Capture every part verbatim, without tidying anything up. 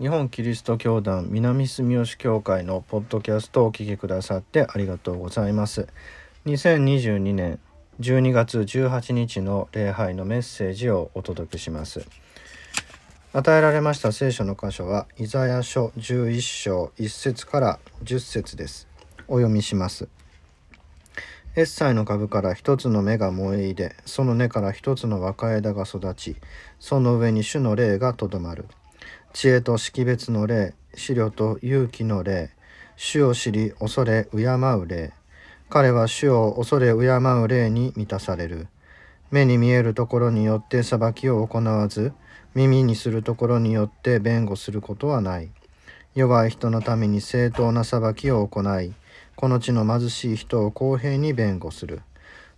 日本キリスト教団南住吉教会のポッドキャストをお聞きくださってありがとうございます。にせんにじゅうにねんじゅうにがつじゅうはちにちの礼拝のメッセージをお届けします。与えられました聖書の箇所はイザヤ書じゅういっしょういっせつからじゅっせつです。お読みします。エッサイの株から一つの芽が燃えいで、その根から一つの若枝が育ち、その上に主の霊がとどまる。知恵と識別の霊、思慮と勇気の霊、主を知り恐れ敬う霊。彼は主を恐れ敬う霊に満たされる。目に見えるところによって裁きを行わず、耳にするところによって弁護することはない。弱い人のために正当な裁きを行い、この地の貧しい人を公平に弁護する。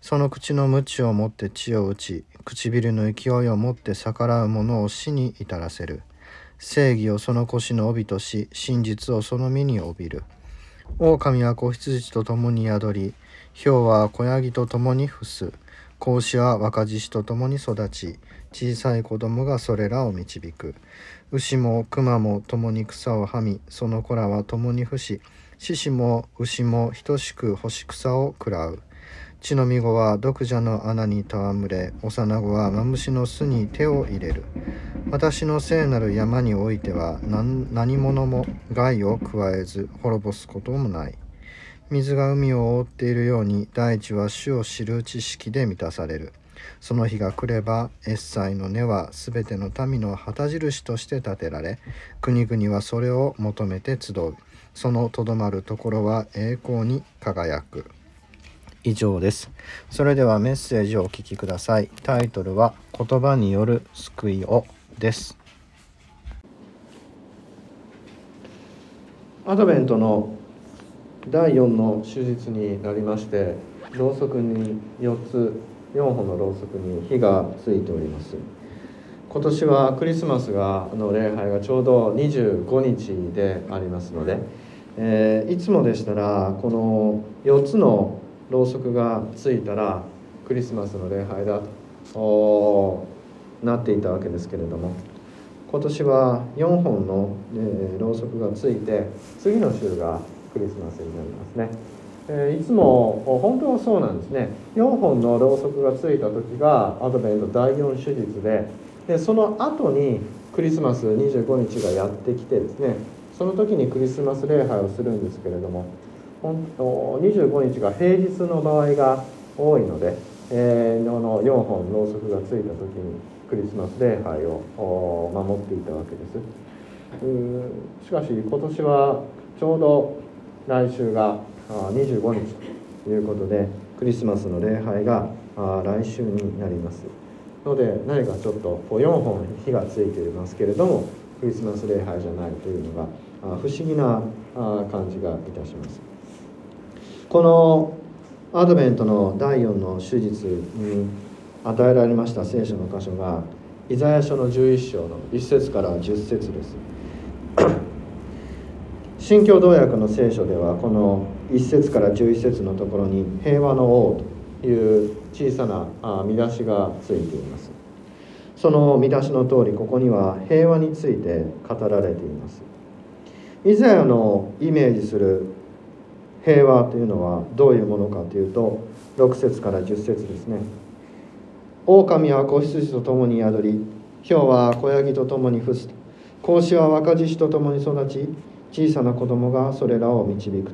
その口の鞭をもって地を打ち、唇の勢いをもって逆らう者を死に至らせる。正義をその腰の帯とし、真実をその身に帯びる。狼は子羊と共に宿り、豹は子ヤギと共に伏す。子牛は若獅子と共に育ち、小さい子供がそれらを導く。牛も熊も共に草をはみ、その子らは共に伏し、獅子も牛も等しく干し草を食らう。乳飲み子は毒蛇の穴に戯れ、幼子はマムシの巣に手を入れる。私の聖なる山においては 何, 何者も害を加えず滅ぼすこともない。水が海を覆っているように大地は主を知る知識で満たされる。その日が来ればエッサイの根はすべての民の旗印として建てられ、国々はそれを求めて集う。そのとどまるところは栄光に輝く。以上です。それではメッセージをお聞きください。タイトルは言葉による救いをです。アドベントのだいよんの主日になりまして、ろうそくによっつよんほんのろうそくに火がついております。今年はクリスマスがの礼拝がちょうどにじゅうごにちでありますので、えー、いつもでしたらこのよっつのろうそくがついたらクリスマスの礼拝だとなっていたわけですけれども、今年はよんほんの、えー、ろうそくがついて、次の週がクリスマスになりますね、えー、いつも本当はそうなんですね。よんほんのろうそくがついた時がアドベントだいよん主日 で, でその後にクリスマスにじゅうごにちがやってきてですね、その時にクリスマス礼拝をするんですけれども、にじゅうごにちが平日の場合が多いので、えー、のよんほんろうそくがついた時にクリスマス礼拝を守っていたわけです。しかし今年はちょうど来週がにじゅうごにちということで、クリスマスの礼拝が来週になりますので、何かちょっとよんほん火がついていますけれどもクリスマス礼拝じゃないというのが不思議な感じがいたします。このアドベントのだいよんの主日に与えられました聖書の箇所がイザヤ書のじゅういっしょうのいっせつからじゅっせつです。新共同訳の聖書ではこのいっせつからじゅういっせつのところに平和の王という小さな見出しがついています。その見出しの通り、ここには平和について語られています。イザヤのイメージする平和というのはどういうものかというと、ろくせつからじゅっせつですね。狼は子羊と共に宿り、豹は子ヤギと共に伏す。子牛は若獅子と共に育ち、小さな子供がそれらを導くと。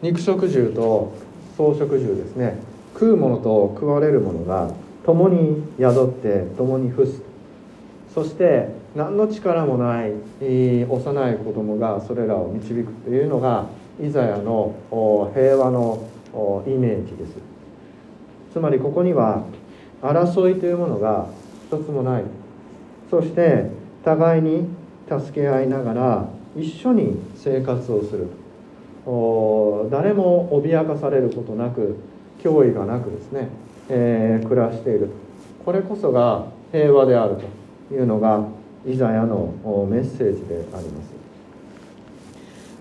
肉食獣と草食獣ですね。食うものと食われるものが共に宿って共に伏す。そして何の力もない幼い子供がそれらを導くというのがイザヤの平和のイメージです。つまりここには争いというものが一つもない。そして互いに助け合いながら一緒に生活をする。誰も脅かされることなく、脅威がなくですね、えー、暮らしている。これこそが平和であるというのがイザヤのメッセージであります。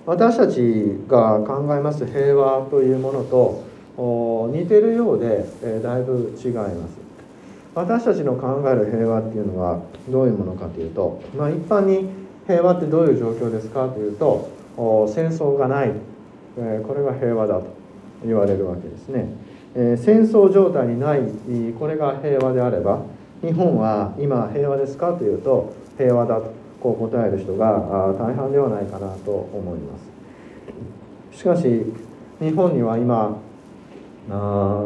私たちが考えます平和というものと似ているようでだいぶ違います。私たちの考える平和っていうのはどういうものかというと、まあ、一般に平和ってどういう状況ですかというと、戦争がない、これが平和だと言われるわけですね。戦争状態にない、これが平和であれば、日本は今平和ですかというと平和だとこう答える人が大半ではないかなと思います。しかし日本には今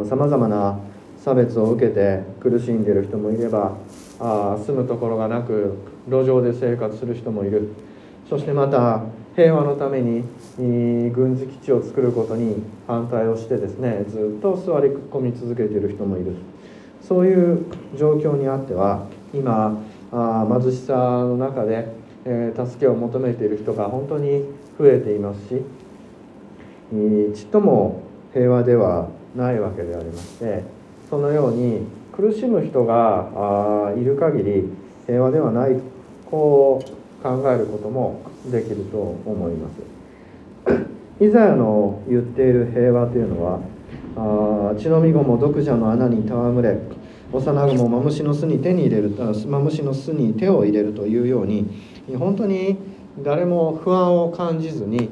さまざまな差別を受けて苦しんでいる人もいれば、あ住むところがなく路上で生活する人もいる。そしてまた平和のために軍事基地を作ることに反対をしてですね、ずっと座り込み続けている人もいる。そういう状況にあっては、今貧しさの中で助けを求めている人が本当に増えていますし、ちっとも平和ではないわけでありまして、そのように苦しむ人がいる限り平和ではないとこう考えることもできると思います。イザヤの言っている平和というのは、あ血のみごも毒蛇の穴に戯れ、幼子もマムシの巣に手に入れるマムシの巣に手を入れるというように、本当に誰も不安を感じずに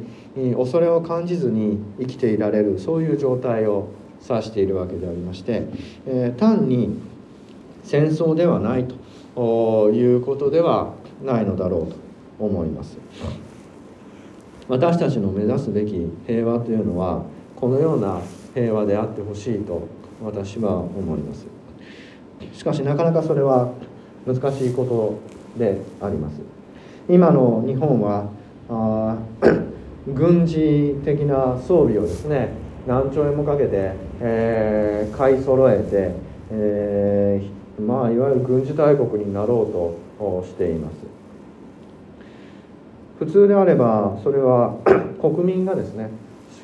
恐れを感じずに生きていられる、そういう状態を指しているわけでありまして、えー、単に戦争ではないということではないのだろうと思います。私たちの目指すべき平和というのはこのような平和であってほしいと私は思います。しかしなかなかそれは難しいことであります。今の日本はあ軍事的な装備をですね、何兆円もかけて、えー、買い揃えて、えーまあ、いわゆる軍事大国になろうとしています。普通であればそれは国民がですね、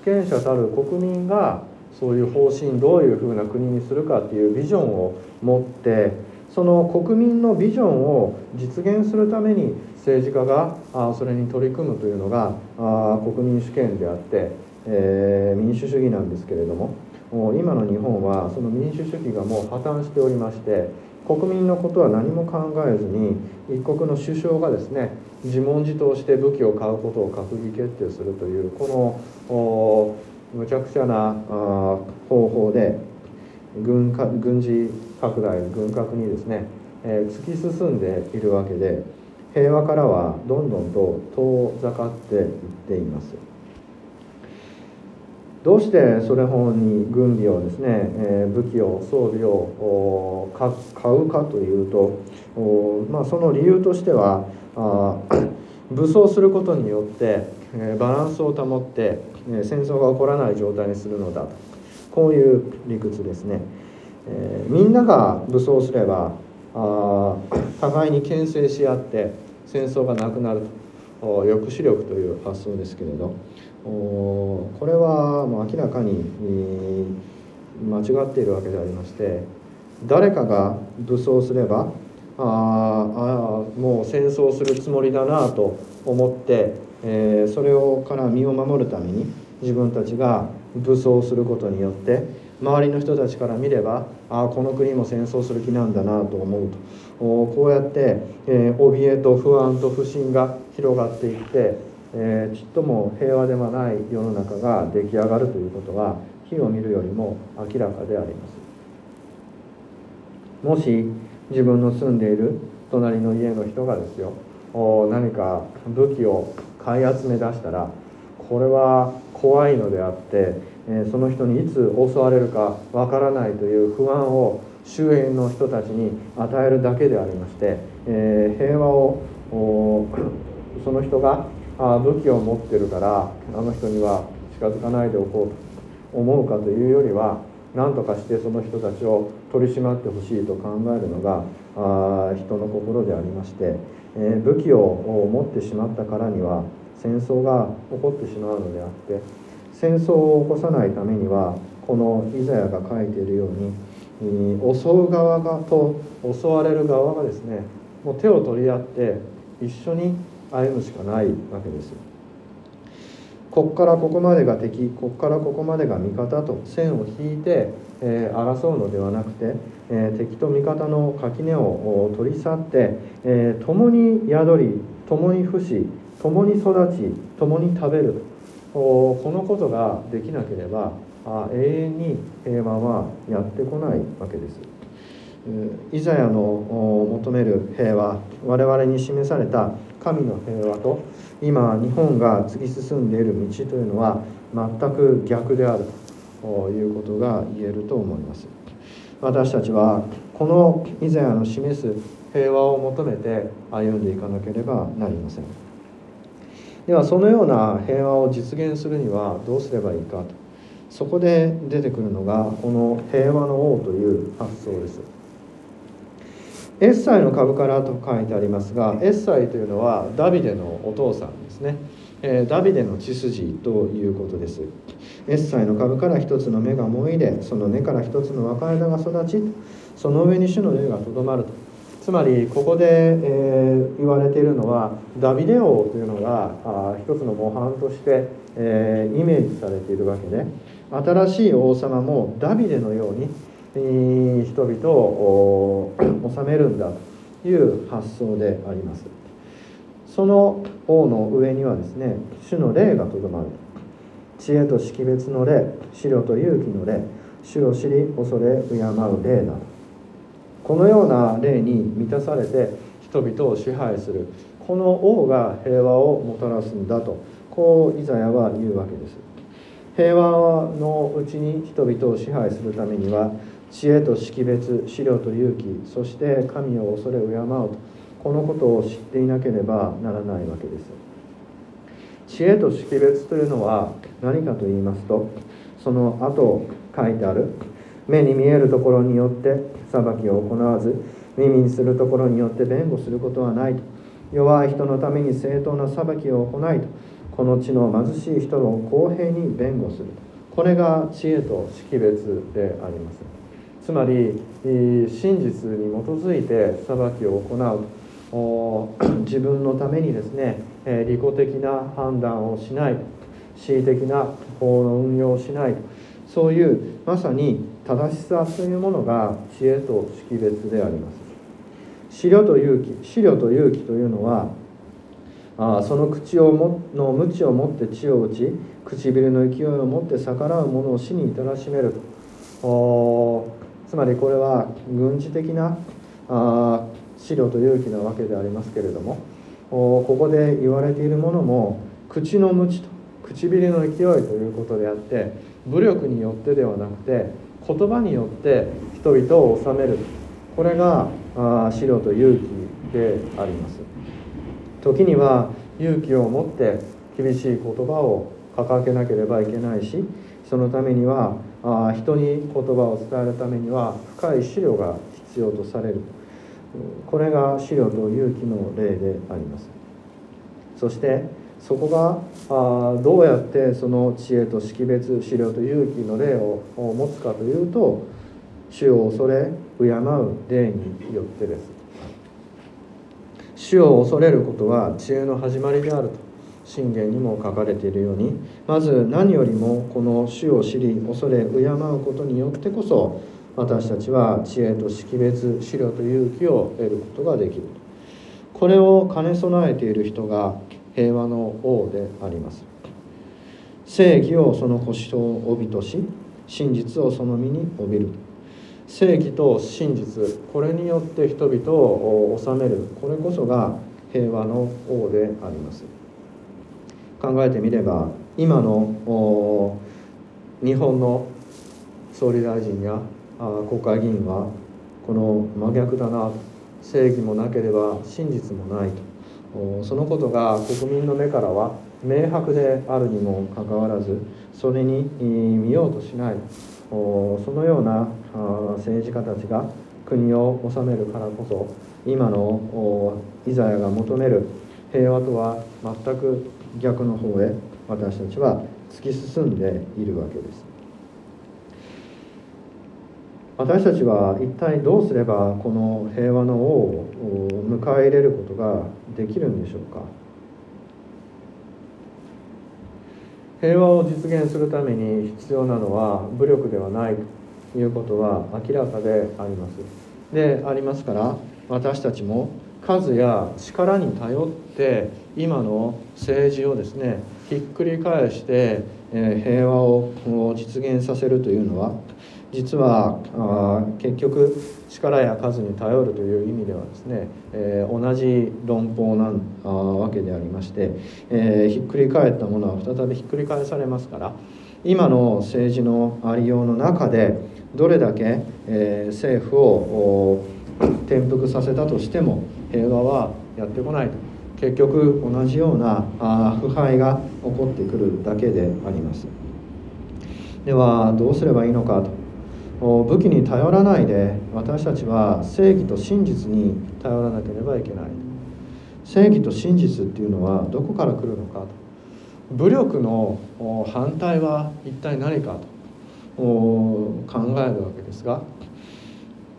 主権者たる国民がそういう方針、どういうふうな国にするかっていうビジョンを持って、その国民のビジョンを実現するために政治家がそれに取り組むというのが国民主権であって、えー、民主主義なんですけれども、今の日本はその民主主義がもう破綻しておりまして、国民のことは何も考えずに一国の首相がですね、自問自答して武器を買うことを閣議決定するというこのむちゃくちゃな方法で 軍, か軍事拡大、軍拡にですね、えー、突き進んでいるわけで、平和からはどんどんと遠ざかっていっています。どうしてそれほどに軍備をですね、えー、武器を装備を買うかというと、まあ、その理由としてはあ武装することによって、えー、バランスを保って、えー、戦争が起こらない状態にするのだと、こういう理屈ですね。えー、みんなが武装すればあ互いに牽制し合って戦争がなくなると、抑止力という発想ですけれど、これはもう明らかに、えー、間違っているわけでありまして、誰かが武装すればああもう戦争するつもりだなと思って、えー、それをから身を守るために自分たちが武装することによって、周りの人たちから見ればあこの国も戦争する気なんだなと思うと、こうやって、えー、怯えと不安と不信が広がっていって、えー、ちっとも平和ではない世の中が出来上がるということは、火を見るよりも明らかであります。もし自分の住んでいる隣の家の人がですよ、何か武器を買い集め出したら、これは怖いのであって、その人にいつ襲われるかわからないという不安を周辺の人たちに与えるだけでありまして、平和をその人が武器を持ってるからあの人には近づかないでおこうと思うかというよりは、何とかしてその人たちを取り締まってほしいと考えるのがあ人の心でありまして、えー、武器を持ってしまったからには戦争が起こってしまうのであって、戦争を起こさないためには、このイザヤが書いているように、えー、襲う側がと襲われる側がですね、もう手を取り合って一緒に歩むしかないわけです。ここからここまでが敵、ここからここまでが味方と線を引いてえー、争うのではなくて、えー、敵と味方の垣根を取り去って、えー、共に宿り、共に伏し、共に育ち、共に食べる、このことができなければ永遠に平和はやってこないわけです。イザヤの求める平和、我々に示された神の平和と今日本が突き進んでいる道というのは全く逆であるということが言えると思います。私たちはこのイザヤの示す平和を求めて歩んでいかなければなりません。ではそのような平和を実現するにはどうすればいいかと、そこで出てくるのがこの平和の王という発想です。エッサイの株からと書いてありますが、エッサイというのはダビデのお父さんですね。ダビデの血筋ということです。エッサイの株から一つの芽が萌で、その根から一つの若枝が育ち、その上に主の霊がとどまると。つまりここで言われているのはダビデ王というのが一つの模範としてイメージされているわけで、新しい王様もダビデのように人々を治めるんだという発想であります。その王の上にはですね、主の霊がとどまる。知恵と識別の霊、思慮と勇気の霊、主を知り恐れ敬う霊だ。このような霊に満たされて人々を支配する、この王が平和をもたらすんだと、こうイザヤは言うわけです。平和のうちに人々を支配するためには、知恵と識別、思慮と勇気、そして神を恐れ敬うと、このことを知っていなければならないわけです。知恵と識別というのは何かと言いますと、その後書いてある目に見えるところによって裁きを行わず、耳にするところによって弁護することはないと、弱い人のために正当な裁きを行いと、この地の貧しい人を公平に弁護すると、これが知恵と識別であります。つまり真実に基づいて裁きを行う、自分のためにですね、利己的な判断をしない、恣意的な法の運用をしない、そういうまさに正しさというものが知恵と識別であります。思慮と勇気、思慮と勇気というのは、あその口をもの無知をもって地を打ち、唇の勢いをもって逆らう者を死に至らしめると。つまりこれは軍事的な思慮と勇気なわけでありますけれども、ここで言われているものも口の無知と唇の勢いということであって、武力によってではなくて言葉によって人々を治める、これが思慮と勇気であります。時には勇気を持って厳しい言葉を掲げなければいけないし、そのためにはあ人に言葉を伝えるためには深い思慮が必要とされる、これが思慮と勇気の例であります。そしてそこがあどうやってその知恵と識別、思慮と勇気の霊を持つかというと、主を恐れ敬う霊によってです。主を恐れることは知恵の始まりであると箴言にも書かれているように、まず何よりもこの主を知り恐れ敬うことによってこそ、私たちは知恵と識別、思慮と勇気を得ることができる。これを兼ね備えている人が平和の王であります。正義をその腰を帯とし、真実をその身に帯びる。正義と真実、これによって人々を治める、これこそが平和の王であります。考えてみれば、今の日本の総理大臣や国会議員はこの真逆だな、正義もなければ真実もないと、そのことが国民の目からは明白であるにもかかわらず、それに見ようとしない、そのような政治家たちが国を治めるからこそ、今のイザヤが求める平和とは全く逆の方へ私たちは突き進んでいるわけです。私たちは一体どうすればこの平和の王を迎え入れることができるんでしょうか。平和を実現するために必要なのは武力ではないということは明らかであります。でありますから私たちも数や力に頼って今の政治をですねひっくり返して平和を実現させるというのは実は結局力や数に頼るという意味ではですね同じ論法なわけでありましてひっくり返ったものは再びひっくり返されますから今の政治のありようの中でどれだけ政府を転覆させたとしても平和はやってこないと結局同じような腐敗が起こってくるだけであります。ではどうすればいいのかと武器に頼らないで私たちは正義と真実に頼らなければいけない。正義と真実っていうのはどこから来るのかと武力の反対は一体何かと考えるわけですが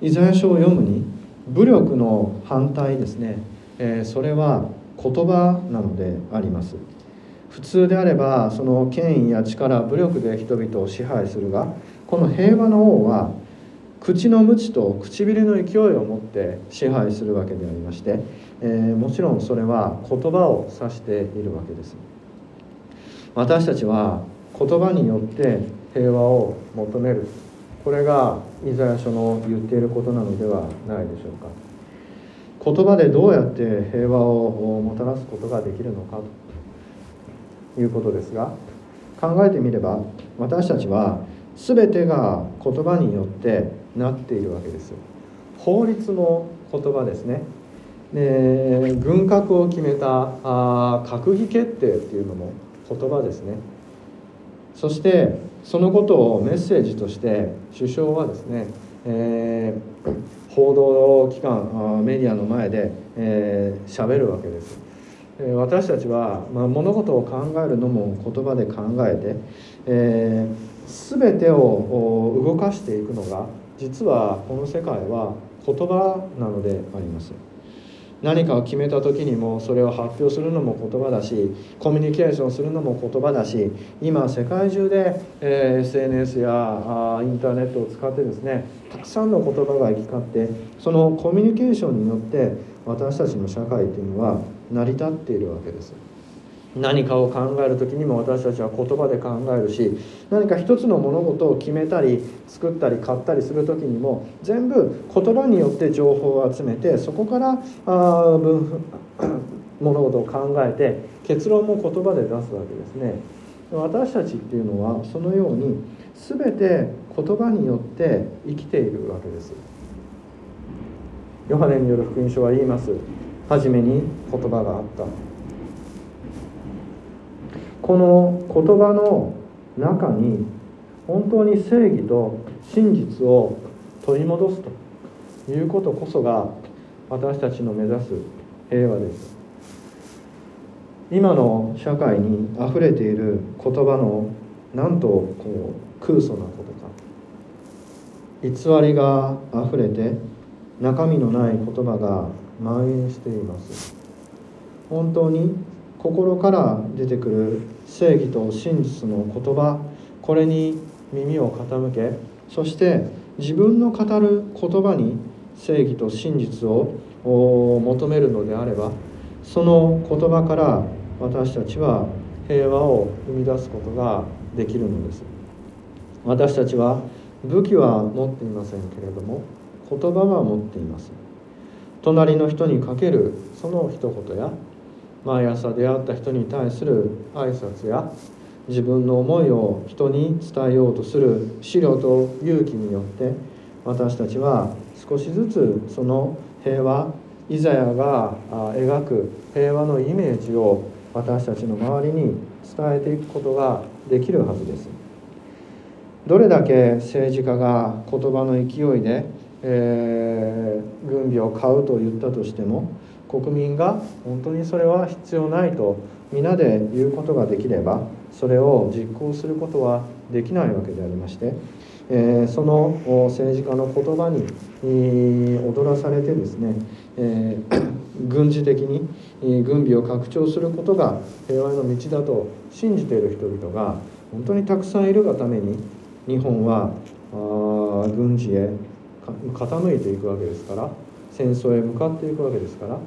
イザヤ書を読むに武力の反対ですね、えー、それは言葉なのであります。普通であればその権威や力武力で人々を支配するがこの平和の王は口の無知と唇の勢いを持って支配するわけでありまして、えー、もちろんそれは言葉を指しているわけです。私たちは言葉によって平和を求めるこれがイザヤ書の言っていることなのではないでしょうか。言葉でどうやって平和をもたらすことができるのかということですが考えてみれば私たちは全てが言葉によってなっているわけですよ。法律も言葉ですね。で軍拡を決めたあ閣議決定っていうのも言葉ですね。そしてそのことをメッセージとして首相はですね、えー、報道機関メディアの前で喋るわけです。私たちは、まあ、物事を考えるのも言葉で考えて、えー、全てを動かしていくのが実はこの世界は言葉なのであります。何かを決めた時にもそれを発表するのも言葉だしコミュニケーションするのも言葉だし今世界中で、えー、エスエヌエス やインターネットを使ってですねたくさんの言葉が行き交ってそのコミュニケーションによって私たちの社会というのは成り立っているわけです。何かを考える時にも私たちは言葉で考えるし何か一つの物事を決めたり作ったり買ったりする時にも全部言葉によって情報を集めてそこからあ物事を考えて結論も言葉で出すわけですね。私たちっていうのはそのように全て言葉によって生きているわけです。ヨハネによる福音書は言います。初めに言葉があったこの言葉の中に本当に正義と真実を取り戻すということこそが私たちの目指す平和です。今の社会にあふれている言葉のなんとこう空想なことか偽りがあふれて中身のない言葉が蔓延しています。本当に心から出てくる正義と真実の言葉これに耳を傾けそして自分の語る言葉に正義と真実を求めるのであればその言葉から私たちは平和を生み出すことができるのです。私たちは武器は持っていませんけれども言葉は持っています。隣の人にかけるその一言や毎朝出会った人に対する挨拶や自分の思いを人に伝えようとする思慮と勇気によって私たちは少しずつその平和イザヤが描く平和のイメージを私たちの周りに伝えていくことができるはずです。どれだけ政治家が言葉の勢いで、えー、軍備を買うと言ったとしても国民が本当にそれは必要ないと皆で言うことができればそれを実行することはできないわけでありまして、えー、その政治家の言葉に、えー、踊らされてですね、えー、軍事的に、えー、軍備を拡張することが平和の道だと信じている人々が本当にたくさんいるがために日本は軍事へ傾いていくわけですから、戦争へ向かっていくわけですから、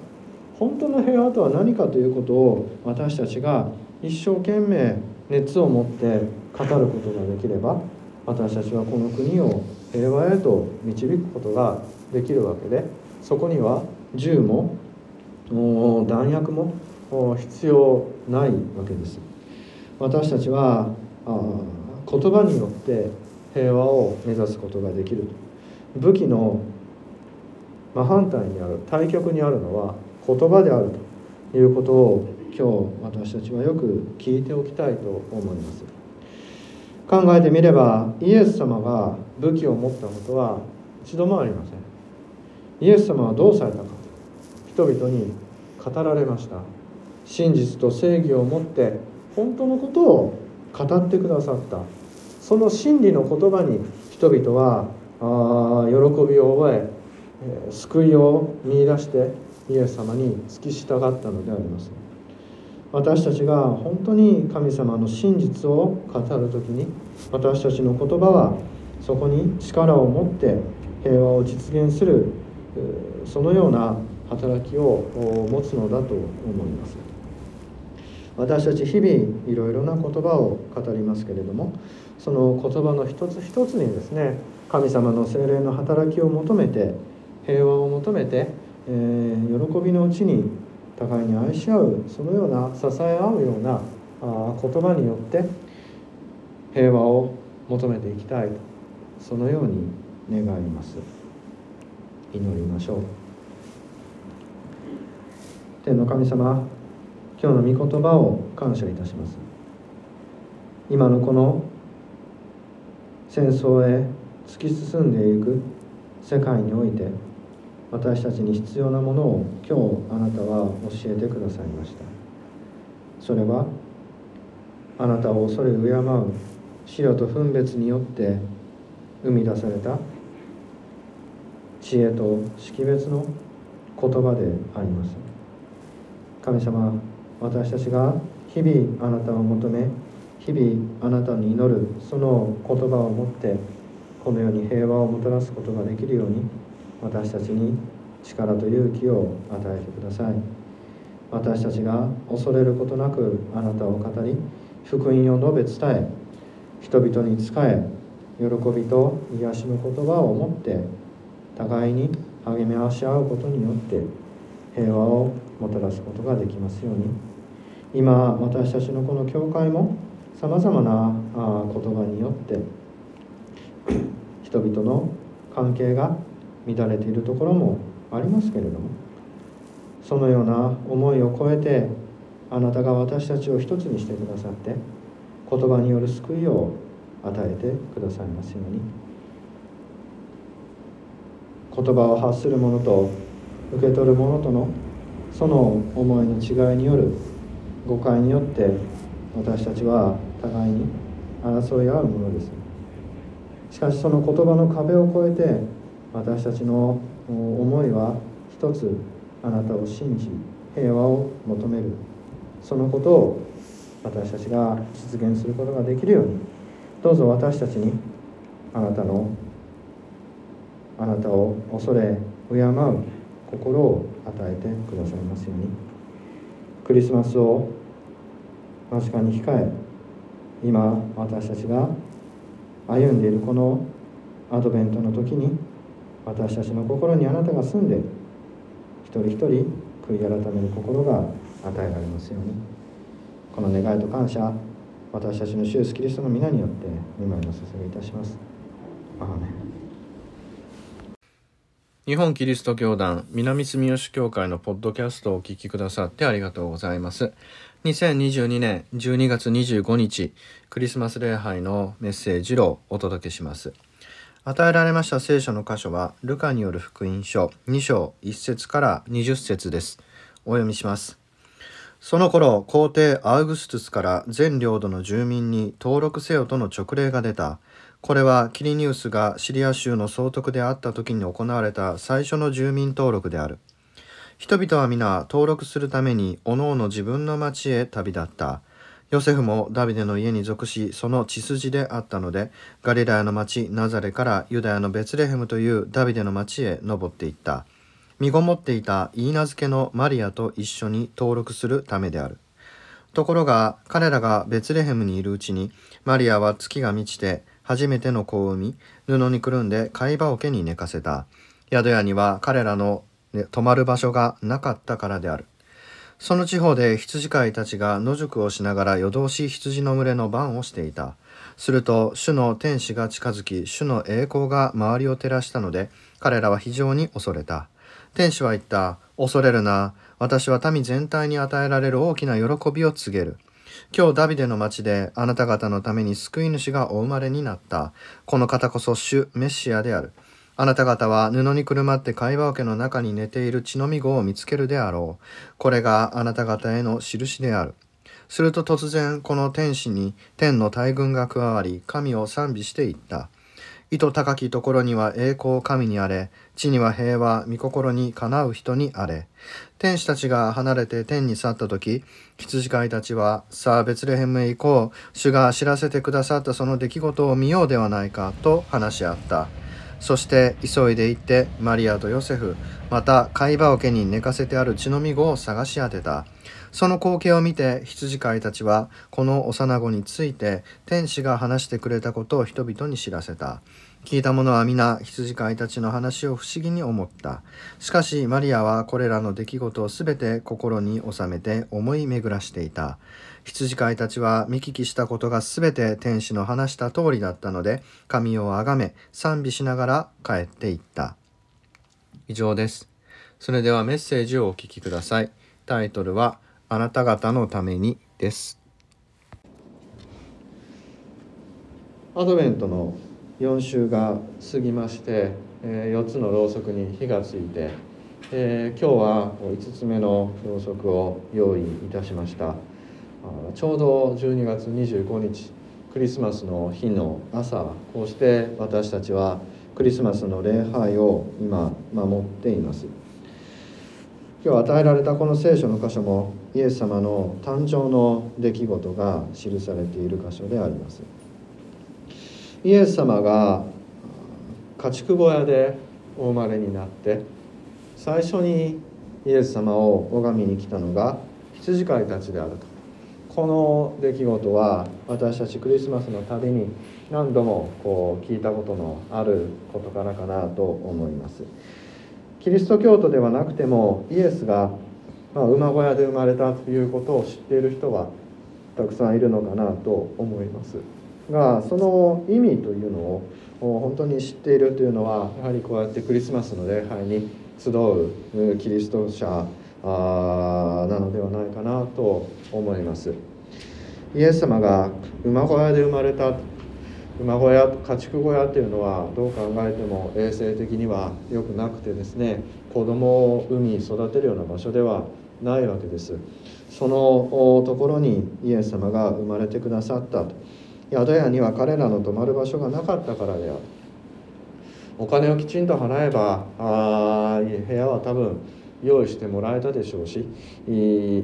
本当の平和とは何かということを私たちが一生懸命熱を持って語ることができれば、私たちはこの国を平和へと導くことができるわけで、そこには銃も弾薬も必要ないわけです。私たちは言葉によって平和を目指すことができると。武器の真反対にある、対極にあるのは言葉であるということを、今日私たちはよく聞いておきたいと思います。考えてみれば、イエス様が武器を持ったことは一度もありません。イエス様はどうされたか、人々に語られました。真実と正義を持って本当のことを語ってくださった、その真理の言葉に人々はあ喜びを覚え、えー、救いを見出してイエス様に付き従ったのであります。私たちが本当に神様の真実を語るときに、私たちの言葉はそこに力を持って平和を実現する、そのような働きを持つのだと思います。私たち日々いろいろな言葉を語りますけれども、その言葉の一つ一つにですね、神様の聖霊の働きを求めて、平和を求めて、えー、喜びのうちに互いに愛し合う、そのような支え合うような言葉によって平和を求めていきたいと、そのように願います。祈りましょう。天の神様、今日の御言葉を感謝いたします。今のこの戦争へ突き進んでいく世界において、私たちに必要なものを今日あなたは教えてくださいました。それはあなたを恐れ敬う思慮と分別によって生み出された知恵と識別の言葉であります。神様、私たちが日々あなたを求め、日々あなたに祈る、その言葉を持ってこの世に平和をもたらすことができるように、私たちに力と勇気を与えてください。私たちが恐れることなくあなたを語り、福音を述べ伝え、人々に仕え、喜びと癒しの言葉を持って互いに励め合し合うことによって平和をもたらすことができますように、今私たちのこの教会もさまざまな言葉によって人々の関係が乱れているところもありますけれども、そのような思いを超えてあなたが私たちを一つにしてくださって、言葉による救いを与えてくださいますように。言葉を発する者と受け取る者とのその思いの違いによる誤解によって、私たちは互いに争い合うものです。しかしその言葉の壁を越えて、私たちの思いは一つ、あなたを信じ平和を求める、そのことを私たちが実現することができるように、どうぞ私たちにあなたのあなたを恐れ敬う心を与えてくださいますように。クリスマスを間近に控え、今私たちが歩んでいるこのアドベントの時に、私たちの心にあなたが住んで、一人一人悔い改める心が与えられますように。この願いと感謝、私たちの主イエスキリストの皆によって御前にお捧げいたします。アーメン。日本キリスト教団南住吉教会のポッドキャストをお聞きくださってありがとうございます。にせんにじゅうにねんじゅうにがつにじゅうごにち、クリスマス礼拝のメッセージをお届けします。与えられました聖書の箇所は、ルカによる福音書にしょういっせつからにじゅっせつです。お読みします。その頃、皇帝アウグストゥスから全領土の住民に登録せよとの勅令が出た。これはキリニウスがシリア州の総督であった時に行われた最初の住民登録である。人々は皆登録するために各々自分の町へ旅立った。ヨセフもダビデの家に属し、その血筋であったので、ガリラヤの町ナザレからユダヤのベツレヘムというダビデの町へ登っていった。身ごもっていたイーナ漬けのマリアと一緒に登録するためである。ところが彼らがベツレヘムにいるうちに、マリアは月が満ちて初めての子を産み、布にくるんで貝羽桶に寝かせた。宿屋には彼らの泊まる場所がなかったからである。その地方で羊飼いたちが野宿をしながら夜通し羊の群れの番をしていた。すると主の天使が近づき、主の栄光が周りを照らしたので、彼らは非常に恐れた。天使は言った。恐れるな。私は民全体に与えられる大きな喜びを告げる。今日ダビデの町であなた方のために救い主がお生まれになった。この方こそ主メシアである。あなた方は布にくるまって貝羽桶の中に寝ている乳飲み子を見つけるであろう。これがあなた方への印である。すると突然この天使に天の大軍が加わり、神を賛美していった。糸高きところには栄光神にあれ、地には平和、御心にかなう人にあれ。天使たちが離れて天に去ったとき、羊飼いたちは、さあベツレヘムへ行こう、主が知らせてくださったその出来事を見ようではないか、と話し合った。そして急いで行って、マリアとヨセフ、また貝羽桶に寝かせてある乳飲み子を探し当てた。その光景を見て羊飼いたちはこの幼子について天使が話してくれたことを人々に知らせた。聞いた者は皆羊飼いたちの話を不思議に思った。しかしマリアはこれらの出来事をすべて心に収めて思い巡らしていた。羊飼いたちは見聞きしたことがすべて天使の話した通りだったので、神をあがめ賛美しながら帰っていった。以上です。それではメッセージをお聞きください。タイトルはあなた方のためにです。アドベントのよん週が過ぎまして、えー、よっつのろうそくに火がついて、えー、今日はごつめのろうそくを用意いたしました。ちょうどじゅうにがつにじゅうごにちクリスマスの日の朝、こうして私たちはクリスマスの礼拝を今守っています。今日与えられたこの聖書の箇所もイエス様の誕生の出来事が記されている箇所であります。イエス様が家畜小屋でお生まれになって、最初にイエス様を拝みに来たのが羊飼いたちであると。この出来事は私たちクリスマスのたびに何度もこう聞いたことのある事柄かなと思います。キリスト教徒ではなくてもイエスが、まあ、馬小屋で生まれたということを知っている人はたくさんいるのかなと思いますが、その意味というのを本当に知っているというのは、やはりこうやってクリスマスの礼拝に集うキリスト者なのではないかなと思います。イエス様が馬小屋で生まれた、馬小屋、家畜小屋というのはどう考えても衛生的には良くなくてですね、子供を産み育てるような場所ではないわけです。そのところにイエス様が生まれてくださったと。宿屋には彼らの泊まる場所がなかったからである。お金をきちんと払えば、あ部屋は多分用意してもらえたでしょうし、部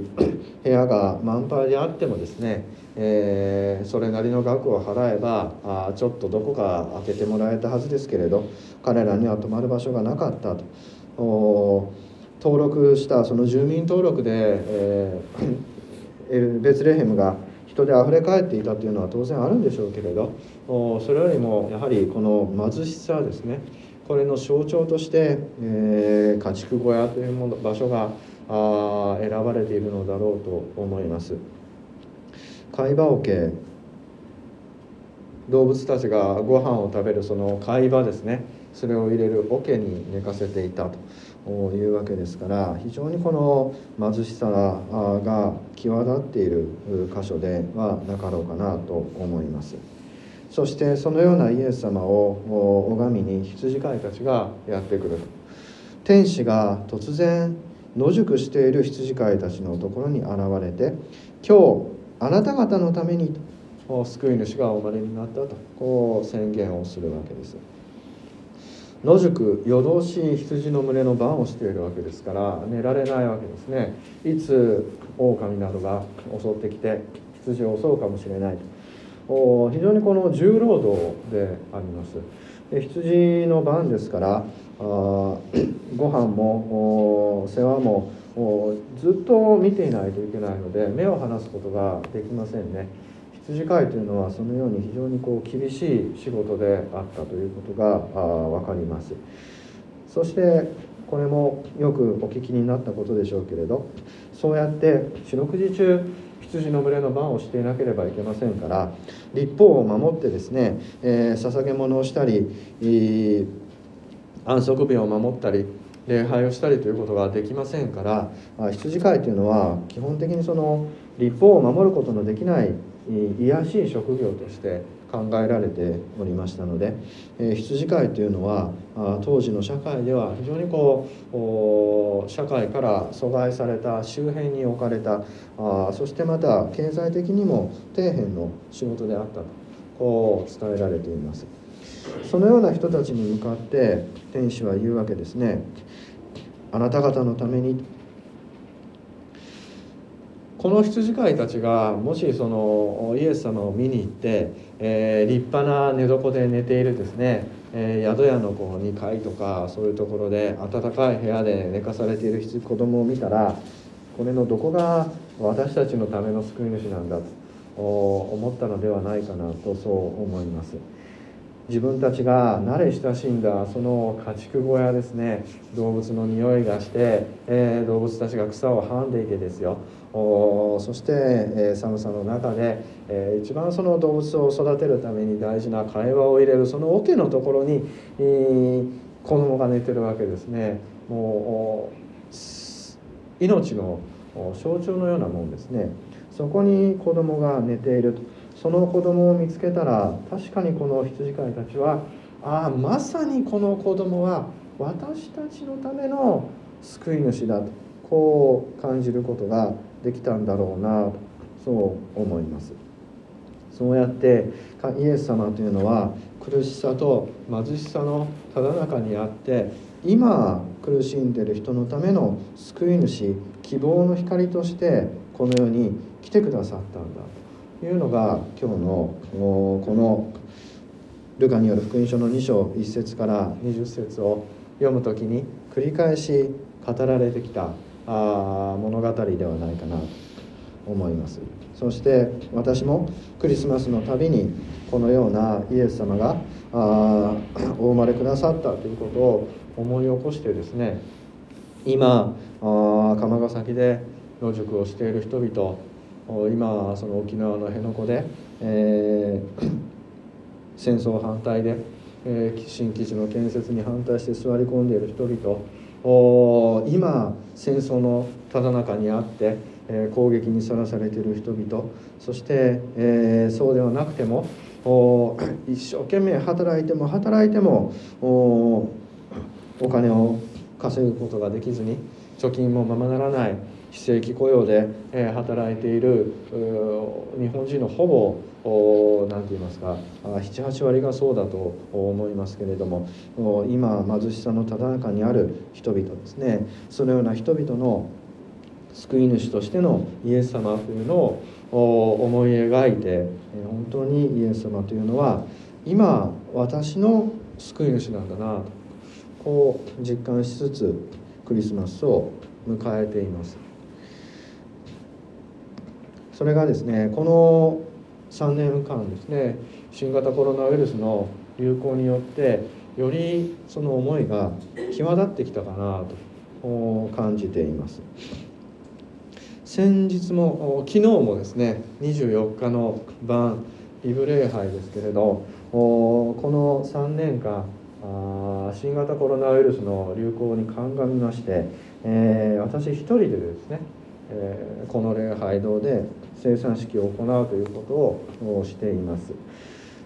屋が満杯であってもですね、えー、それなりの額を払えばあちょっとどこか開けてもらえたはずですけれど、彼らには泊まる場所がなかったと。登録したその住民登録で、えー、ベツレヘムが人であふれかえっていたというのは当然あるんでしょうけれど、それよりもやはりこの貧しさですね、これの象徴として、えー、家畜小屋というもの場所があ選ばれているのだろうと思います。貝羽桶、動物たちがご飯を食べるその貝羽ですね、それを入れる桶に寝かせていたというわけですから、非常にこの貧しさが際立っている箇所ではなかろうかなと思います。そしてそのようなイエス様を拝みに羊飼いたちがやってくると。天使が突然野宿している羊飼いたちのところに現れて、今日あなた方のために救い主がお生まれになったと、こう宣言をするわけです。野宿、夜通し羊の群れの番をしているわけですから、寝られないわけですね。いつ狼などが襲ってきて羊を襲うかもしれないと、非常にこの重労働であります。で、羊の番ですからあご飯も世話もずっと見ていないといけないので、目を離すことができませんね。羊飼いというのはそのように非常にこう厳しい仕事であったということが分かります。そしてこれもよくお聞きになったことでしょうけれど、そうやって四六時中羊の群れの番をしていなければいけませんから、律法を守ってですね、えー、捧げ物をしたり、えー、安息日を守ったり礼拝をしたりということができませんから、羊飼いというのは基本的にその律法を守ることのできないいやしい職業として考えられておりましたので、え羊飼いというのは当時の社会では非常にこう社会から阻害された、周辺に置かれた、あそしてまた経済的にも底辺の仕事であったとこう伝えられています。そのような人たちに向かって天使は言うわけですね。あなた方のために、この羊飼いたちがもしそのイエス様を見に行って、えー、立派な寝床で寝ているですね、えー、宿屋のこうにかいとかそういうところで暖かい部屋で寝かされている羊子供を見たら、これのどこが私たちのための救い主なんだと思ったのではないかなと、そう思います。自分たちが慣れ親しんだその家畜小屋ですね、動物の匂いがして、えー、動物たちが草をはんでいてですよ、おそして、えー、寒さの中で、えー、一番その動物を育てるために大事な会話を入れるその桶のところに、えー、子供が寝てるわけですね。もう命の象徴のようなもんですね。そこに子供が寝ていると、その子供を見つけたら、確かにこの羊飼いたちは、ああまさにこの子供は私たちのための救い主だとこう感じることができたんだろうなと、そう思います。そうやってイエス様というのは苦しさと貧しさのただ中にあって、今苦しんでいる人のための救い主、希望の光としてこの世に来てくださったんだというのが、今日のこのルカによる福音書のにしょういっせつからにじゅっせつを読むときに繰り返し語られてきたあ物語ではないかなと思います。そして私もクリスマスのたびにこのようなイエス様があお生まれくださったということを思い起こしてですね、今あ釜ヶ崎で野宿をしている人々、今その沖縄の辺野古で、えー、戦争反対で、えー、新基地の建設に反対して座り込んでいる人々、お今戦争のただ中にあって、えー、攻撃にさらされている人々、そして、えー、そうではなくてもお一生懸命働いても働いても お, お金を稼ぐことができずに、貯金もままならない非正規雇用で、えー、働いている日本人のほぼ何て言いますか ななはちわりがそうだと思いますけれども、今貧しさのただ中にある人々ですね、そのような人々の救い主としてのイエス様というのを思い描いて、本当にイエス様というのは今私の救い主なんだなとこう実感しつつクリスマスを迎えています。それがですね、このさんねんかんですね、新型コロナウイルスの流行によってよりその思いが際立ってきたかなと感じています。先日も昨日もですね、にじゅうよっかの晩イブ礼拝ですけれど、このさんねんかん新型コロナウイルスの流行に鑑みまして、えー、私一人でですね、えー、この礼拝堂で聖餐式を行うということをしています。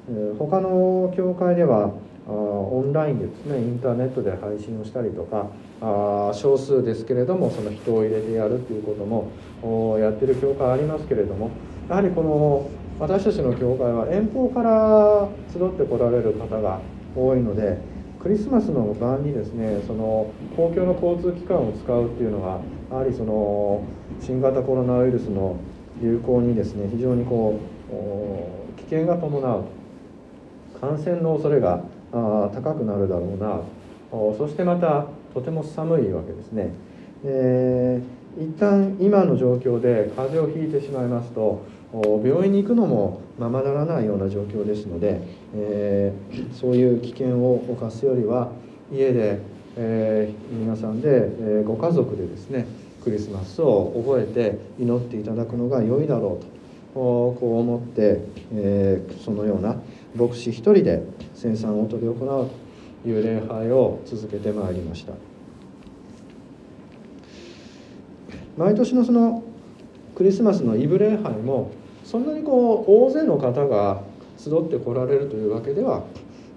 えー、他の教会ではあオンラインでですね、インターネットで配信をしたりとか、あ少数ですけれどもその人を入れてやるということもやってる教会ありますけれども、やはりこの私たちの教会は遠方から集って来られる方が多いので、クリスマスの晩にですね、その公共の交通機関を使うっていうのがやはりその新型コロナウイルスの流行にですね、非常にこう危険が伴う、感染の恐れが高くなるだろうな、そしてまたとても寒いわけですね。えー、一旦今の状況で風邪をひいてしまいますと、病院に行くのもままならないような状況ですので、えー、そういう危険を冒すよりは家で、えー、皆さんで、えー、ご家族でですねクリスマスを覚えて祈っていただくのが良いだろうとこう思って、えー、そのような牧師一人で聖餐を執り行うという礼拝を続けてまいりました。毎年のそのクリスマスのイブ礼拝もそんなにこう大勢の方が集って来られるというわけでは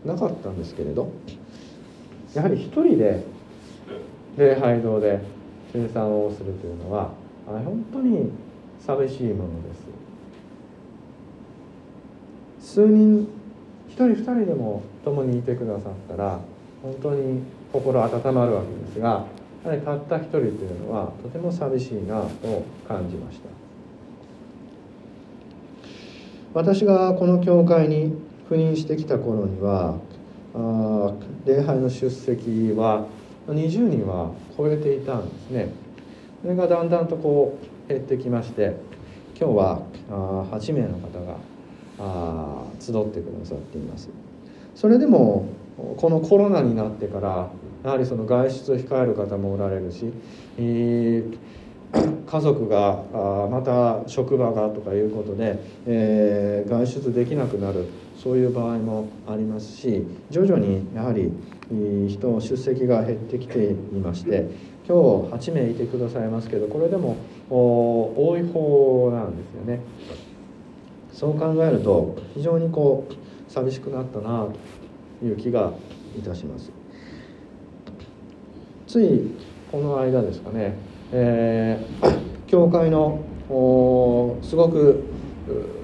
なかったんですけれど、やはり一人で礼拝堂で生産をするというのは本当に寂しいものです。数人一人二人でも共にいてくださったら本当に心温まるわけですが、たった一人というのはとても寂しいなと感じました。私がこの教会に赴任してきた頃にはあ礼拝の出席はにじゅうにんは超えていたんですね。それがだんだんとこう減ってきまして、今日はあはちめいの方があ集ってくださっています。それでもこのコロナになってからやはりその外出を控える方もおられるし、えー、家族があまた職場がとかいうことで、えー、外出できなくなる、そういう場合もありますし、徐々にやはり、えー、人の出席が減ってきていまして、今日はちめいいてくださいますけど、これでも多い方なんですよね。そう考えると非常にこう寂しくなったなという気がいたします。ついこの間ですかね、えー、教会のすごく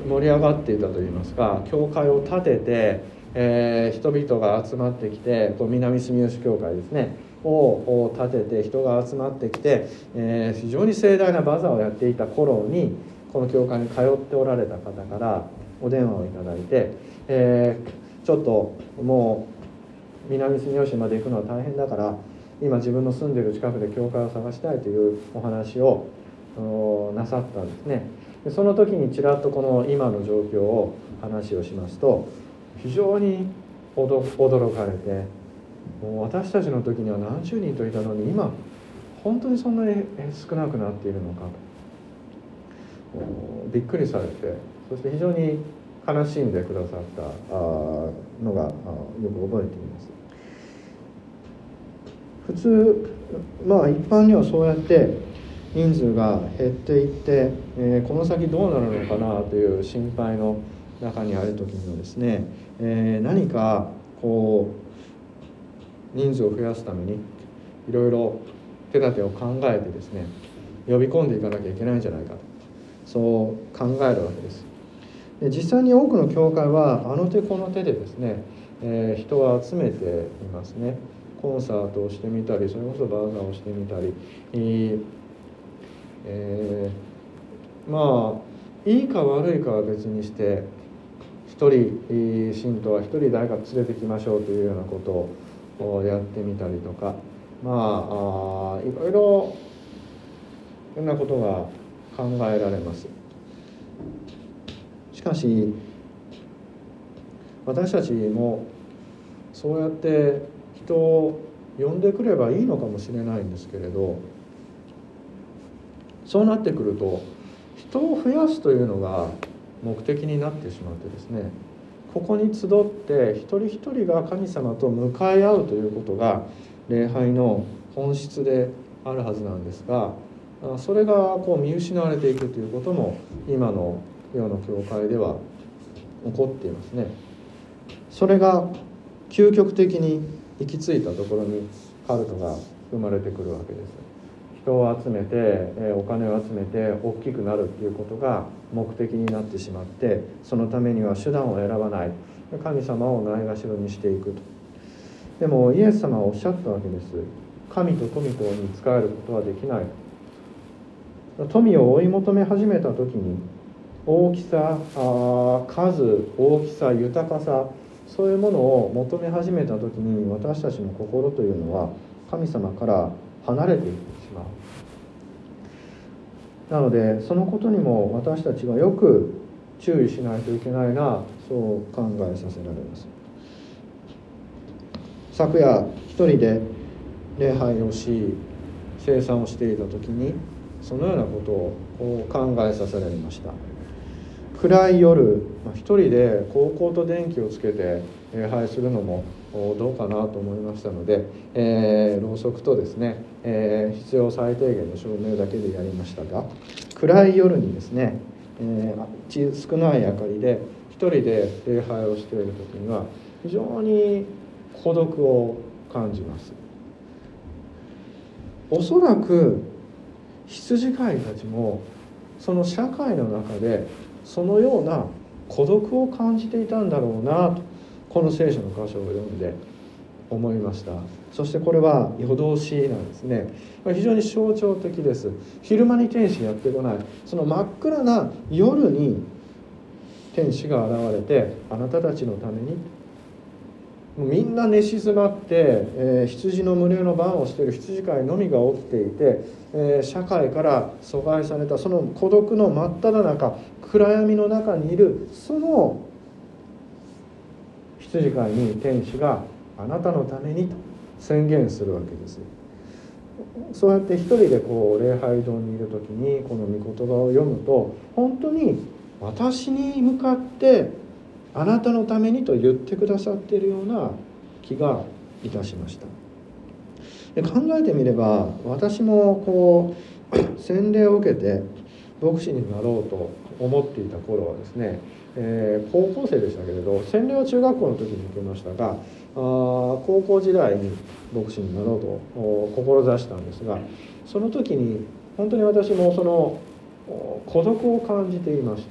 盛り上がっていたといいますか、教会を建てて、えー、人々が集まってきて、こう南住吉教会ですねを建てて人が集まってきて、えー、非常に盛大なバザーをやっていた頃にこの教会に通っておられた方からお電話をいただいて、えー、ちょっともう南住吉まで行くのは大変だから今自分の住んでいる近くで教会を探したいというお話をなさったんですね。でその時にちらっとこの今の状況を話をしますと、非常に驚かれて、もう私たちの時には何十人といたのに今本当にそんなに少なくなっているのかとびっくりされて、そして非常に悲しんでくださったのがよく覚えています。普通、まあ一般にはそうやって人数が減っていって、えー、この先どうなるのかなという心配の中にある時にはですね、えー、何かこう人数を増やすためにいろいろ手立てを考えてですね、呼び込んでいかなきゃいけないんじゃないかと、そう考えるわけです。で実際に多くの教会はあの手この手でですね、えー、人を集めていますね。コンサートをしてみたり、それこそバーザーをしてみたり、えー、まあいいか悪いかは別にして一人信徒は一人誰か連れてきましょうというようなことをやってみたりとか、まあ、あいろいろいろんなことが考えられます。しかし私たちもそうやって人を呼んでくればいいのかもしれないんですけれど、そうなってくると人を増やすというのが目的になってしまってですね、ここに集って一人一人が神様と向かい合うということが礼拝の本質であるはずなんですが、それがこう見失われていくということも今の世の教会では起こっていますね。それが究極的に行き着いたところにカルトが生まれてくるわけです。人を集めてお金を集めて大きくなるっていうことが目的になってしまって、そのためには手段を選ばない、神様をないがしろにしていくと。でもイエス様はおっしゃったわけです。神と富とに仕えることはできない。富を追い求め始めた時に、大きさ、数、大きさ、豊かさ、そういうものを求め始めた時に、私たちの心というのは神様から離れていってしまう。なので、そのことにも私たちはよく注意しないといけないな、そう考えさせられます。昨夜一人で礼拝をし、生産をしていた時に、そのようなことを考えさせられました。暗い夜、一人でこうこうと電気をつけて礼拝するのもどうかなと思いましたので、えー、ろうそくとですね、えー、必要最低限の照明だけでやりましたが、暗い夜にですね、えー、少ない明かりで一人で礼拝をしている時には、非常に孤独を感じます。おそらく羊飼いたちも、その社会の中でそのような孤独を感じていたんだろうなと、この聖書の箇所を読んで思いました。そしてこれは夜通しなんですね。非常に象徴的です。昼間に天使やってこない、その真っ暗な夜に天使が現れて、あなたたちのために、みんな寝静まって、えー、羊の群れの番をしている羊飼いのみが起きていて、えー、社会から疎外された、その孤独の真っただ中、暗闇の中にいるその羊飼いに天使が、あなたのためにと宣言するわけです。そうやって一人でこう礼拝堂にいるときに、この御言葉を読むと、本当に私に向かってあなたのためにと言ってくださっているような気がいたしました。で、考えてみれば、私もこう洗礼を受けて牧師になろうと思っていた頃はですね、えー、高校生でしたけれど、洗礼は中学校の時に受けましたが、あ高校時代に牧師になろうと志したんですが、その時に本当に私もその孤独を感じていまして、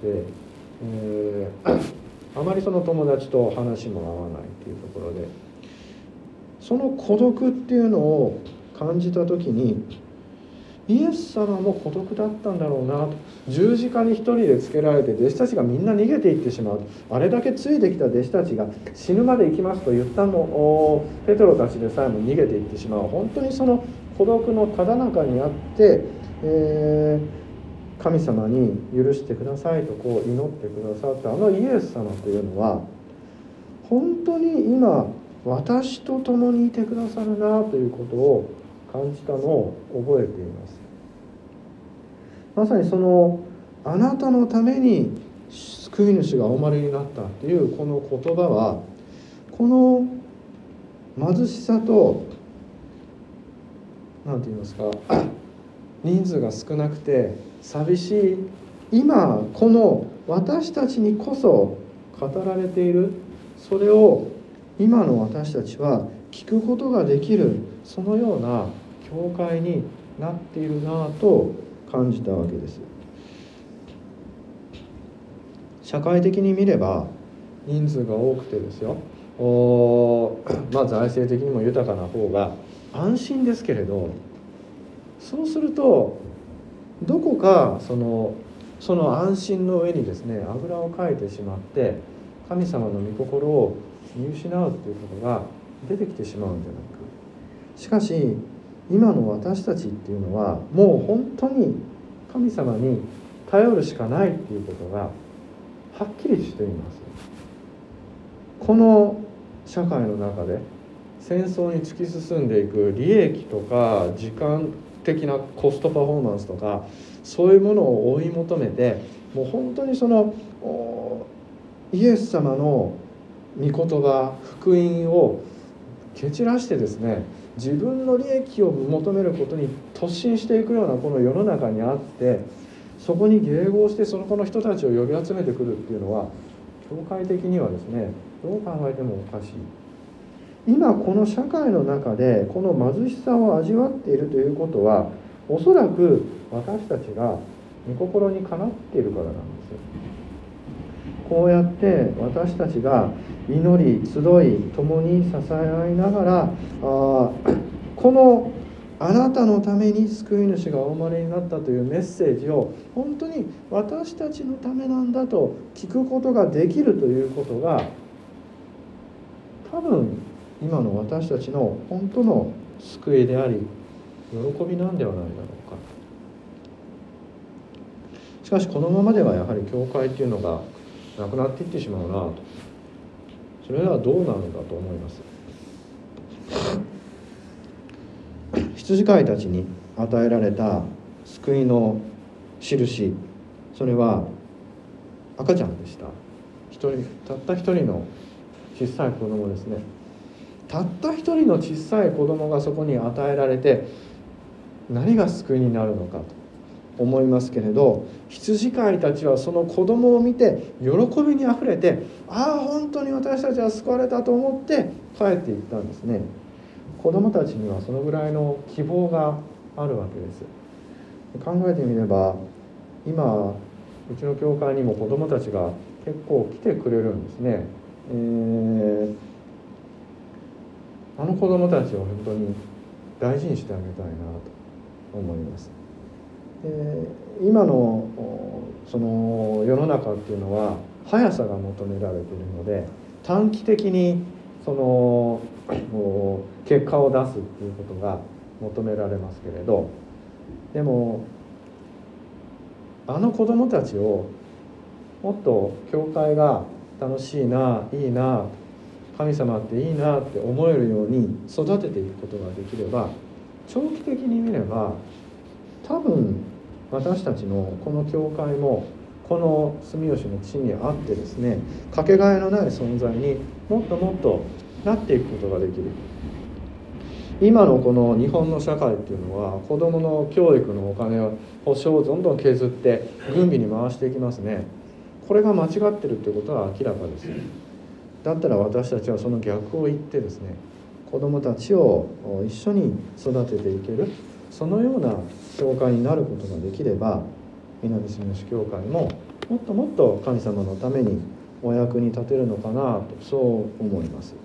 えーあまりその友達と話も合わないというところで、その孤独っていうのを感じた時に、イエス様も孤独だったんだろうなと。十字架に一人でつけられて、弟子たちがみんな逃げていってしまう、あれだけついてきた弟子たちが死ぬまで行きますと言ったの、ペテロたちでさえも逃げていってしまう。本当にその孤独のただ中にあって、えー神様に許してくださいとこう祈ってくださったあのイエス様というのは、本当に今私と共にいてくださるなということを感じたのを覚えています。まさにそのあなたのために救い主がお生まれになったというこの言葉は、この貧しさと、なんて言いますか、人数が少なくて寂しい今この私たちにこそ語られている、それを今の私たちは聞くことができる、そのような教会になっているなと感じたわけです。社会的に見れば人数が多くてですよ、おまあ財政的にも豊かな方が安心ですけれど、そうするとどこかそのその安心の上にですね、あぐらをかいてしまって神様の御心を見失うということが出てきてしまうんじゃないか。しかし今の私たちっていうのは、もう本当に神様に頼るしかないっていうことがはっきりしています。この社会の中で戦争に突き進んでいく利益とか時間的なコストパフォーマンスとか、そういうものを追い求めて、もう本当にそのイエス様の御言葉、福音を蹴散らしてですね、自分の利益を求めることに突進していくようなこの世の中にあって、そこに迎合してその子の人たちを呼び集めてくるっていうのは、教会的にはですね、どう考えてもおかしい。今この社会の中でこの貧しさを味わっているということは、おそらく私たちが御心にかなっているからなんです。こうやって私たちが祈り、集い、共に支え合いながら、あこのあなたのために救い主がお生まれになったというメッセージを本当に私たちのためなんだと聞くことができるということが、多分今の私たちの本当の救いであり喜びなんではないだろうか。しかしこのままではやはり教会というのがなくなっていってしまうなと、それはどうなのかと思います。羊飼いたちに与えられた救いの印、それは赤ちゃんでした。一人たった一人の小さい子供ですね。たった一人の小さい子供がそこに与えられて、何が救いになるのかと思いますけれど、羊飼いたちはその子供を見て喜びにあふれて、ああ本当に私たちは救われたと思って帰っていったんですね。子供たちにはそのぐらいの希望があるわけです。考えてみれば、今うちの教会にも子供たちが結構来てくれるんですね、えー、あの子供たちを本当に大事にしてあげたいなと思います。えー、今のその世の中っていうのは速さが求められているので、短期的にその結果を出すっていうことが求められますけれど、でもあの子どもたちをもっと教会が楽しいな、いいな、神様っていいなって思えるように育てていくことができれば、長期的に見れば多分私たちのこの教会もこの住吉の地にあってですね、かけがえのない存在にもっともっとなっていくことができる。今のこの日本の社会っていうのは、子どもの教育のお金を保障をどんどん削って軍備に回していきますね。これが間違ってるってことは明らかです。だったら私たちはその逆を言ってですね、子どもたちを一緒に育てていける、そのような教会になることができれば、南住吉教会ももっともっと神様のためにお役に立てるのかなと、そう思います。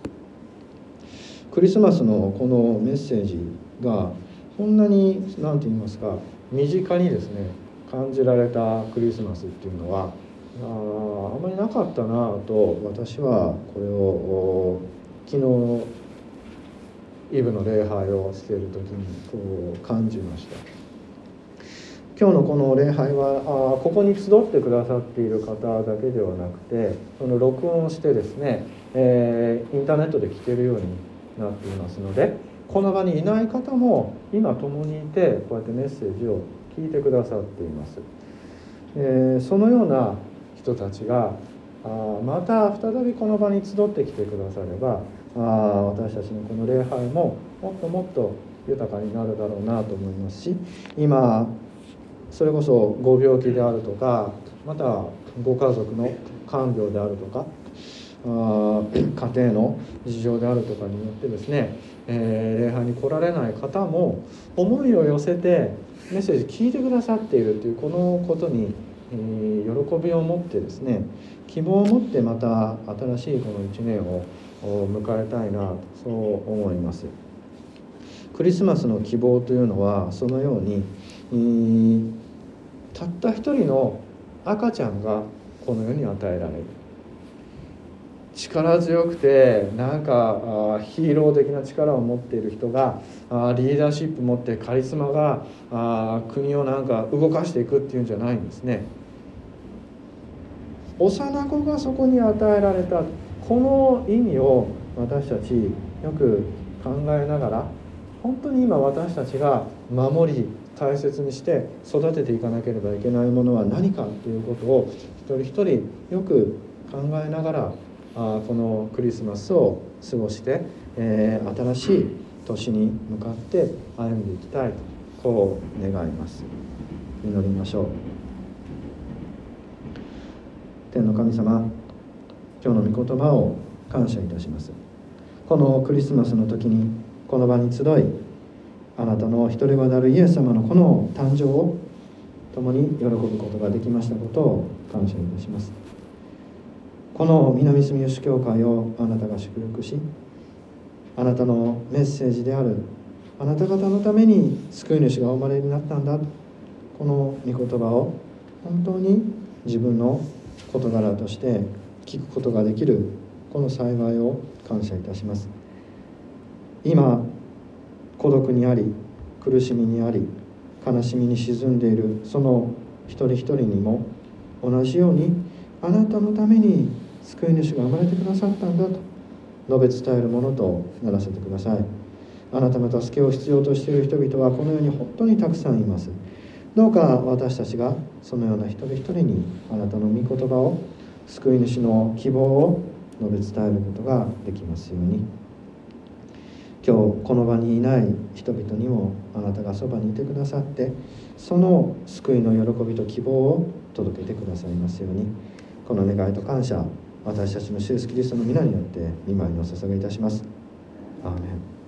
クリスマスのこのメッセージがこんなに何て言いますか、身近にですね感じられたクリスマスっていうのは あ, あまりなかったなと、私はこれを昨日イブの礼拝をしている時にこう感じました。今日のこの礼拝はあここに集ってくださっている方だけではなくて、その録音をしてですね、えー、インターネットで聞けるようになっていますので、この場にいない方も今共にいてこうやってメッセージを聞いてくださっています。えー、そのような人たちがあまた再びこの場に集ってきてくだされば、あ私たちのこの礼拝ももっともっと豊かになるだろうなと思いますし、今それこそご病気であるとか、またご家族の看病であるとか、あ家庭の事情であるとかによってですね、えー、礼拝に来られない方も思いを寄せてメッセージ聞いてくださっているというこのことに、えー、喜びを持ってですね、希望を持ってまた新しいこのいちねんを迎えたいなと、そう思います。クリスマスの希望というのはそのように、えー、たった一人の赤ちゃんがこの世に与えられる。力強くてなんかヒーロー的な力を持っている人がリーダーシップ持ってカリスマが国をなんか動かしていくっていうんじゃないんですね。幼子がそこに与えられた、この意味を私たちよく考えながら、本当に今私たちが守り大切にして育てていかなければいけないものは何かということを一人一人よく考えながら、このクリスマスを過ごして、えー、新しい年に向かって歩んでいきたいと、こう願います。祈りましょう。天の神様、今日の御言葉を感謝いたします。このクリスマスの時にこの場に集い、あなたの一人子であるイエス様のこの誕生を共に喜ぶことができましたことを感謝いたします。この南住吉教会をあなたが祝福し、あなたのメッセージであるあなた方のために救い主がお生まれになったんだと、この御言葉を本当に自分の事柄として聞くことができる、この幸いを感謝いたします。今孤独にあり、苦しみにあり、悲しみに沈んでいるその一人一人にも同じように、あなたのために救い主が生まれてくださったんだと述べ伝えるものとならせてください。あなたの助けを必要としている人々はこの世に本当にたくさんいます。どうか私たちがそのような一人一人にあなたの御言葉を、救い主の希望を述べ伝えることができますように。今日この場にいない人々にもあなたがそばにいてくださって、その救いの喜びと希望を届けてくださいますように。この願いと感謝、私たちの主イエスキリストの皆によって御前にお捧げいたします。アーメン。